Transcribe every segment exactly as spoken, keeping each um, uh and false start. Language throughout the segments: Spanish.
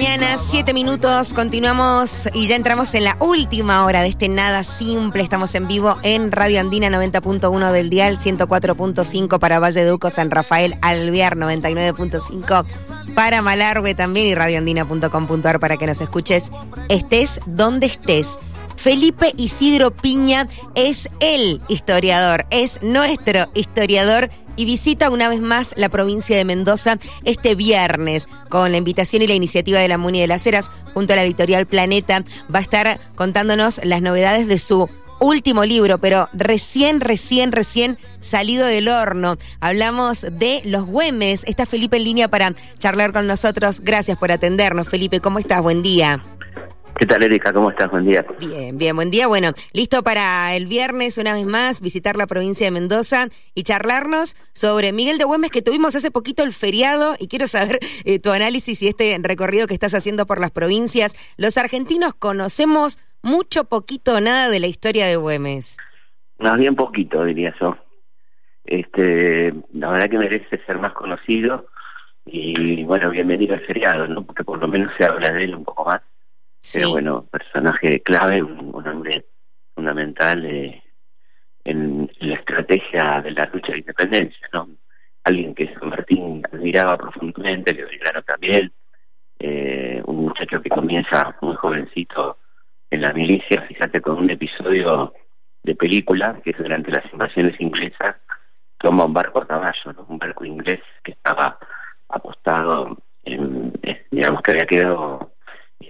mañana, siete minutos, continuamos y ya entramos en la última hora de este Nada Simple. Estamos en vivo en Radio Andina noventa punto uno del dial, ciento cuatro punto cinco para Valle de Uco, San Rafael, Alvear, noventa y nueve punto cinco para Malarbe también y radio andina punto com punto a r para que nos escuches, estés donde estés. Felipe Isidro Pigna es el historiador, es nuestro historiador y visita una vez más la provincia de Mendoza este viernes con la invitación y la iniciativa de la Muni de las Heras junto a la editorial Planeta. Va a estar contándonos las novedades de su último libro, pero recién, recién, recién salido del horno. Hablamos de Los Güemes. Está Felipe en línea para charlar con nosotros. Gracias por atendernos, Felipe. ¿Cómo estás? Buen día. ¿Qué tal, Erika? ¿Cómo estás? Buen día. Bien, bien, buen día. Bueno, listo para el viernes, una vez más, visitar la provincia de Mendoza y charlarnos sobre Miguel de Güemes, que tuvimos hace poquito el feriado, y quiero saber eh, tu análisis y este recorrido que estás haciendo por las provincias. Los argentinos conocemos mucho, poquito o nada de la historia de Güemes. Más bien poquito, diría yo. Este, la verdad que merece ser más conocido, y bueno, bienvenido al feriado, ¿no? Porque por lo menos se habla de él un poco más. Sí. Pero bueno, personaje clave, un, un hombre fundamental eh, en la estrategia de la lucha de la independencia, ¿no? Alguien que San Martín admiraba profundamente, que Belgrano también, eh, un muchacho que comienza muy jovencito en la milicia, fíjate, con un episodio de película, que es durante las invasiones inglesas, toma un barco a caballo, ¿no? Un barco inglés que estaba apostado, en, eh, digamos que había quedado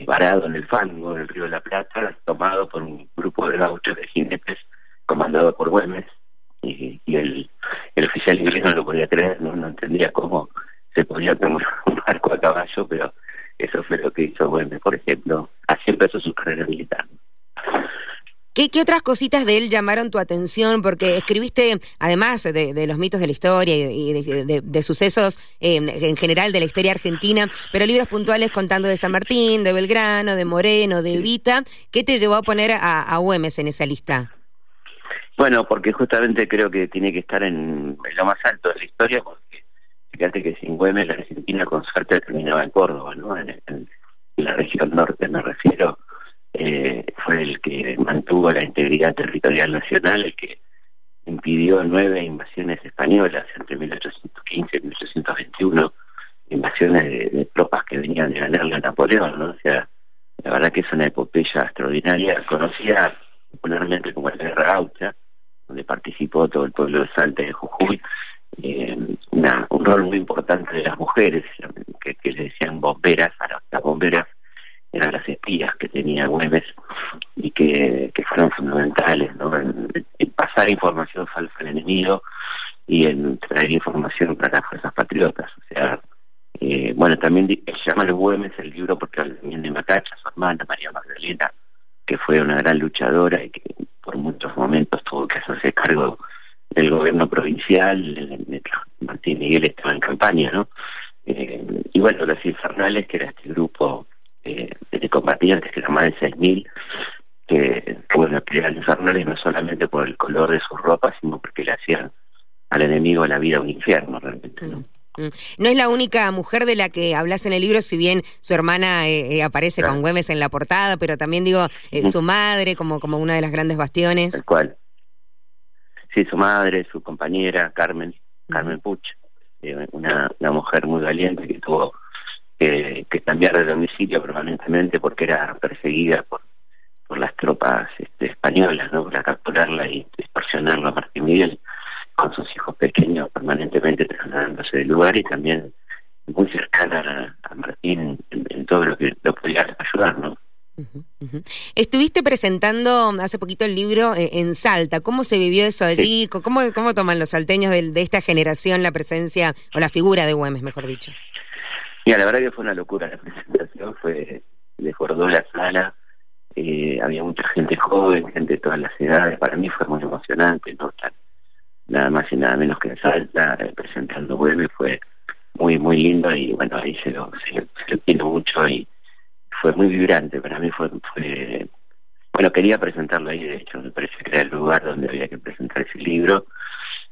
varado en el fango del río de la Plata, tomado por un grupo de gauchos de jinetes comandado por Güemes, y, y el, el oficial inglés no lo podía creer, no, no entendía cómo se podía tomar un barco a caballo, pero eso fue lo que hizo Güemes, por ejemplo. Así empezó su carrera militar. ¿Qué, ¿Qué otras cositas de él llamaron tu atención? Porque escribiste, además de, de los mitos de la historia y de, de, de sucesos eh, en general de la historia argentina, pero libros puntuales contando de San Martín, de Belgrano, de Moreno, de Evita. ¿Qué te llevó a poner a, a Güemes en esa lista? Bueno, porque justamente creo que tiene que estar en, en lo más alto de la historia, porque fíjate que sin Güemes la Argentina con suerte terminaba en Córdoba, ¿no? En, en, en la región norte me refiero. Eh, fue el que mantuvo la integridad territorial nacional, el que impidió nueve invasiones españolas entre mil ochocientos quince y mil ochocientos veintiuno, invasiones de, de tropas que venían de ganarle a Napoleón, ¿no? O sea, la verdad que es una epopeya extraordinaria, conocida popularmente como la Guerra Gaucha, donde participó todo el pueblo de Salta y de Jujuy, eh, una, un rol muy importante de las mujeres, que, que le decían bomberas, a las bomberas eran las espías que tenía Güemes y que, que fueron fundamentales, ¿no? En, en pasar información falsa al enemigo y en traer información para las fuerzas patriotas. O sea, eh, bueno, también llama a Güemes el libro porque habla también de Macacha, su hermana María Magdalena, que fue una gran luchadora y que por muchos momentos tuvo que hacerse cargo del gobierno provincial. Martín Miguel estaba en campaña, ¿no? Eh, y bueno, Los Infernales, que era este grupo Eh, de combatientes, que eran más de seis mil, que, bueno, que eran infernales no solamente por el color de sus ropas, sino porque le hacían al enemigo la vida un infierno realmente, ¿no? Mm, mm. No es la única mujer de la que hablas en el libro, si bien su hermana eh, aparece, claro, con Güemes en la portada, pero también digo, eh, su madre como, como una de las grandes bastiones. Tal cual. Sí, su madre, su compañera, Carmen, mm. Carmen Puch, eh, una, una mujer muy valiente que tuvo Que, que cambiar de domicilio permanentemente porque era perseguida por por las tropas este, españolas, ¿no? Para capturarla y distorsionarla a Martín Miguel, con sus hijos pequeños permanentemente trasladándose del lugar, y también muy cercana a, a Martín en, en todo lo que lo podía ayudar, ¿no? Uh-huh, uh-huh. Estuviste presentando hace poquito el libro eh, en Salta. ¿Cómo se vivió eso allí? Sí. ¿Cómo, cómo toman los salteños de, de esta generación la presencia o la figura de Güemes, mejor dicho? Mira, la verdad que fue una locura la presentación, fue desbordó la sala, eh, había mucha gente joven, gente de todas las edades. Para mí fue muy emocionante, ¿no? Tan, nada más y nada menos que en Salta, eh, presentando Güemes, fue muy muy lindo, y bueno, ahí se lo, se, se lo quiero mucho y fue muy vibrante. Para mí fue, fue... bueno, quería presentarlo ahí, de hecho, me pareció que era el lugar donde había que presentar ese libro,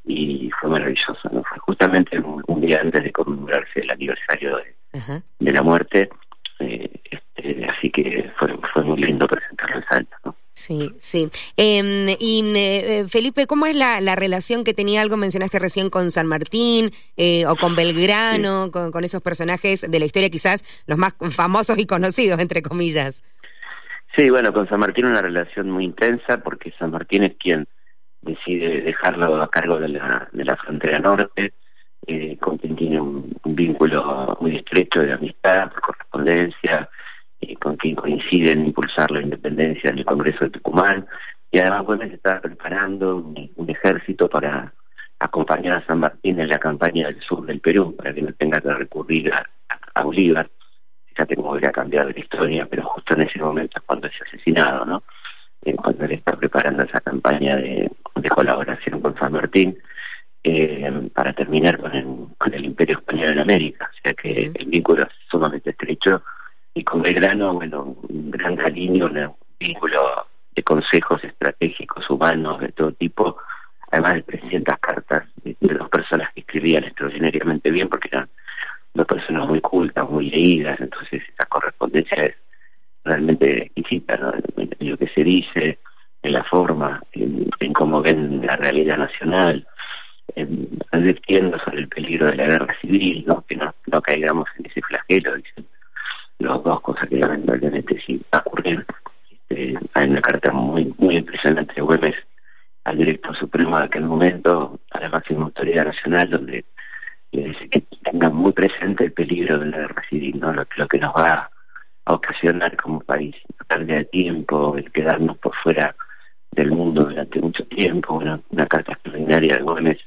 y fue maravilloso, ¿no? Fue justamente un, un día antes de conmemorarse el aniversario de, de la muerte, eh, Sí, sí. Eh, y eh, Felipe, ¿cómo es la, la relación que tenía, algo mencionaste recién, con San Martín eh, o con Belgrano, sí. con, con esos personajes de la historia quizás los más famosos y conocidos, entre comillas? Sí, bueno, con San Martín una relación muy intensa, porque San Martín es quien decide dejarlo a cargo de la, de la frontera norte, eh, con quien tiene un, un vínculo muy estrecho de amistad, por correspondencia, eh, con quien coincide en impulsar la independencia en el Congreso de Tucumán, y además Güemes estaba preparando un, un ejército para acompañar a San Martín en la campaña del sur del Perú, para que no tenga que recurrir a, a Bolívar. Ya tengo que cambiar la historia, pero justo en ese momento es cuando es asesinado, ¿no? Eh, cuando él está preparando esa campaña de, de colaboración con San Martín eh, para terminar con el, con el Imperio Español en América. O sea que el vínculo es sumamente estrecho, y con Belgrano, bueno, un gran cariño, un vínculo de consejos estratégicos, humanos, de todo tipo. Además de trescientas cartas de, de dos personas que escribían extraordinariamente bien, porque eran dos personas muy cultas, muy leídas, entonces esa correspondencia es realmente exquisita, ¿no? En lo que se dice, en la forma, en, en cómo ven la realidad nacional, en, advirtiendo sobre el peligro de la guerra civil, ¿no? Que no, no caigamos en ese flagelo, dicen los dos, cosas que lamentablemente sí va a ocurrir. Este, hay una carta muy muy impresionante de Güemes al director supremo de aquel momento, a la máxima autoridad nacional, donde les tengan muy presente el peligro de la guerra civil, ¿no? lo, lo que nos va a ocasionar como país, la pérdida de tiempo, el quedarnos por fuera del mundo durante mucho tiempo. Una, una carta extraordinaria de Güemes,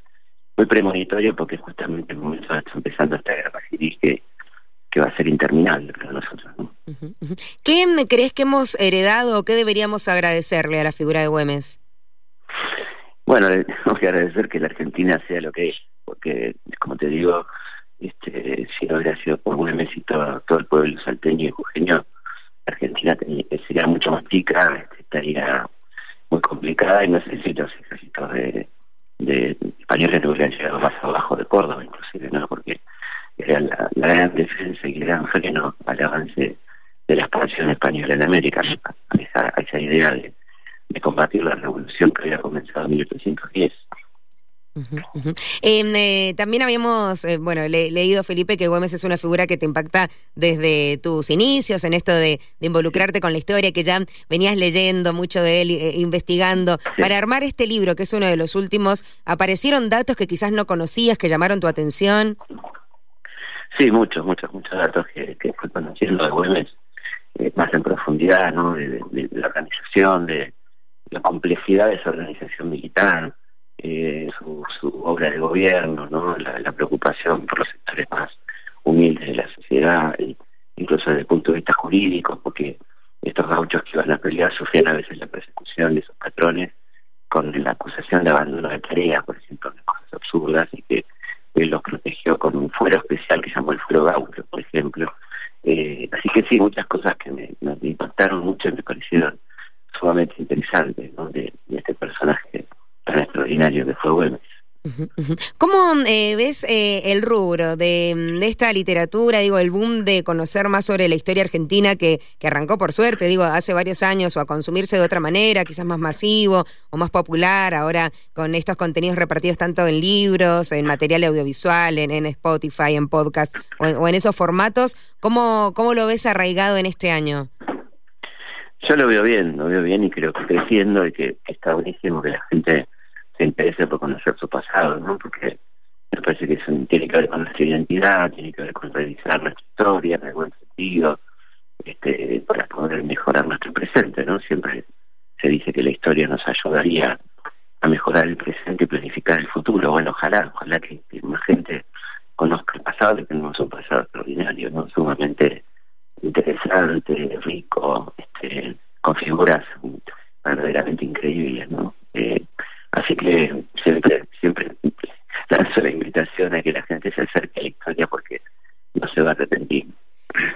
muy premonitoria, porque justamente el momento donde está empezando esta guerra civil que, que va a ser interminable para nosotros, ¿no? Uh-huh, uh-huh. ¿Qué crees que hemos heredado o qué deberíamos agradecerle a la figura de Güemes? Bueno, tengo que agradecer que la Argentina sea lo que es, porque, como te digo, este, si no hubiera sido por Güemes y todo, todo el pueblo salteño y jujeño, Argentina tenía, sería mucho más chica, estaría muy complicada, y no sé si los ejércitos de, de españoles no hubieran llegado más abajo de Córdoba, inclusive, ¿no? Porque era la, la gran defensa y el gran freno al avance de la expansión española en América, a esa, a esa idea de de combatir la revolución que había comenzado en mil ochocientos diez. Uh-huh, uh-huh. Eh, eh, también habíamos, eh, bueno, le, leído, Felipe, que Güemes es una figura que te impacta desde tus inicios en esto de, de involucrarte con la historia, que ya venías leyendo mucho de él, eh, investigando. Sí. Para armar este libro, que es uno de los últimos, ¿aparecieron datos que quizás no conocías, que llamaron tu atención? Sí, muchos, muchos, muchos datos que, que fui conociendo de Güemes, eh, más en profundidad, ¿no? De, de, de la organización, de la complejidad de su organización militar, eh, su, su obra de gobierno, ¿no? La, la preocupación por los sectores más humildes de la sociedad, incluso desde el punto de vista jurídico, porque estos gauchos que iban a pelear sufrían a veces la persecución de sus patrones con la acusación de abandono de tareas, por ejemplo, de cosas absurdas, y que él los protegió con un fuero especial que llamó el fuero gaucho, por ejemplo. Eh, así que sí, muchas cosas que me, me impactaron mucho y me parecieron sumamente interesante, ¿no? de, de este personaje tan extraordinario que fue Güemes. ¿Cómo eh, ves eh, el rubro de, de esta literatura? Digo, el boom de conocer más sobre la historia argentina que, que arrancó, por suerte, digo, hace varios años, o a consumirse de otra manera, quizás más masivo o más popular, ahora con estos contenidos repartidos tanto en libros, en material audiovisual, en, en Spotify, en podcast o en, o en esos formatos. ¿Cómo, ¿Cómo lo ves arraigado en este año? Yo lo veo bien, lo veo bien y creo que creciendo, y que, que está buenísimo que la gente se interese por conocer su pasado, ¿no? Porque me parece que eso tiene que ver con nuestra identidad, tiene que ver con revisar nuestra historia en algún sentido, este, para poder mejorar nuestro presente, ¿no? Siempre se dice que la historia nos ayudaría a mejorar el presente y planificar el futuro. Bueno, ojalá, ojalá que, que más gente conozca el pasado, que tenemos un pasado extraordinario, ¿no? Sumamente interesante, rico, este, con figuras verdaderamente increíbles, ¿no? Eh, así que siempre, siempre lanzo la invitación a que la gente se acerque a la historia, porque no se va a arrepentir.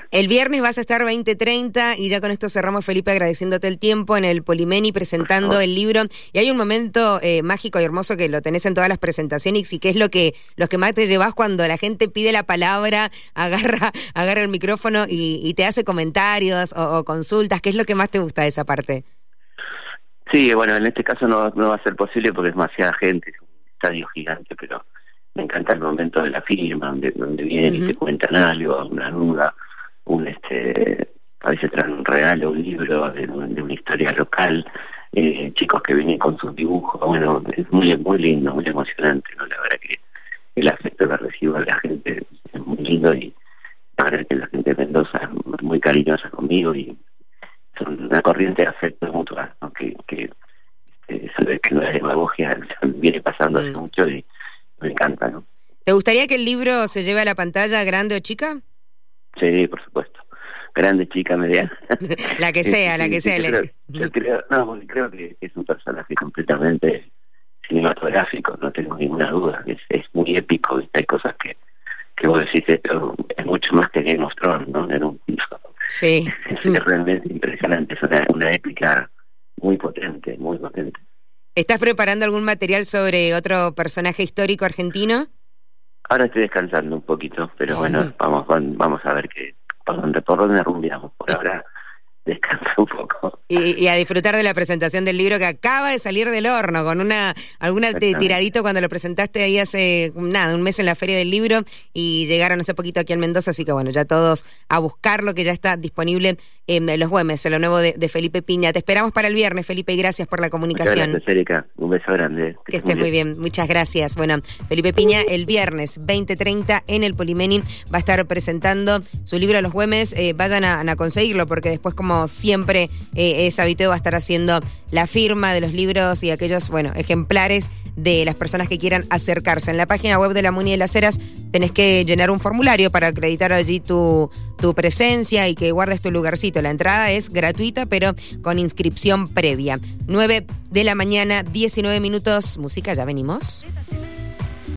El viernes vas a estar veinte treinta, y ya con esto cerramos, Felipe, agradeciéndote el tiempo en el Polimeni, presentando el libro. Y hay un momento eh, mágico y hermoso que lo tenés en todas las presentaciones, y que es lo que, los que más te llevas, cuando la gente pide la palabra, agarra, agarra el micrófono y, y te hace comentarios o, o consultas. ¿Qué es lo que más te gusta de esa parte? Sí, bueno, en este caso no, no va a ser posible porque es demasiada gente, es un estadio gigante, pero me encanta el momento de la firma, donde, donde vienen uh-huh. y te cuentan algo, una duda, un este, a veces traen un regalo, un libro de, de una historia local, eh, chicos que vienen con sus dibujos, bueno, es muy, muy lindo, muy emocionante, ¿no? La verdad que el afecto que recibo de la gente es muy lindo y la verdad que la gente de Mendoza es muy cariñosa conmigo y son una corriente de afecto mutual, ¿no? que, que eh, sabes que no es demagogia, viene pasando hace mm. mucho y me encanta, ¿no? ¿Te gustaría que el libro se lleve a la pantalla, grande o chica? Sí, por supuesto, grande, chica, mediana. La que sea, la que sea. Yo creo, yo creo, no, creo que es un personaje completamente cinematográfico, no tengo ninguna duda, es, es muy épico, ¿viste? Hay cosas que, que vos decís, esto es mucho más que Game of Thrones, ¿no? En un piso. Sí. Es, es realmente impresionante, es una, una épica muy potente, muy potente. ¿Estás preparando algún material sobre otro personaje histórico argentino? Ahora estoy descansando un poquito, pero bueno, uh-huh. vamos vamos a ver qué, por dónde, por dónde rumbiamos. Por ahora descansa un poco. Y, y a disfrutar de la presentación del libro que acaba de salir del horno, con una alguna tiradito cuando lo presentaste ahí hace nada un mes en la Feria del Libro y llegaron hace poquito aquí en Mendoza, así que bueno, ya todos a buscarlo, que ya está disponible en eh, Los Güemes, lo nuevo de, de Felipe Pigna. Te esperamos para el viernes, Felipe, y gracias por la comunicación. Gracias, Erika. Un beso grande. Que estés muy bien. bien. Muchas gracias. Bueno, Felipe Pigna el viernes veinte treinta en el Polimeni va a estar presentando su libro Los Güemes. Eh, vayan a, a conseguirlo porque después, como siempre eh, es habitual, va a estar haciendo la firma de los libros y aquellos, bueno, ejemplares de las personas que quieran acercarse. En la página web de la Muni de las Heras tenés que llenar un formulario para acreditar allí tu, tu presencia y que guardes tu lugarcito. La entrada es gratuita, pero con inscripción previa. nueve de la mañana, diecinueve minutos. Música, ya venimos.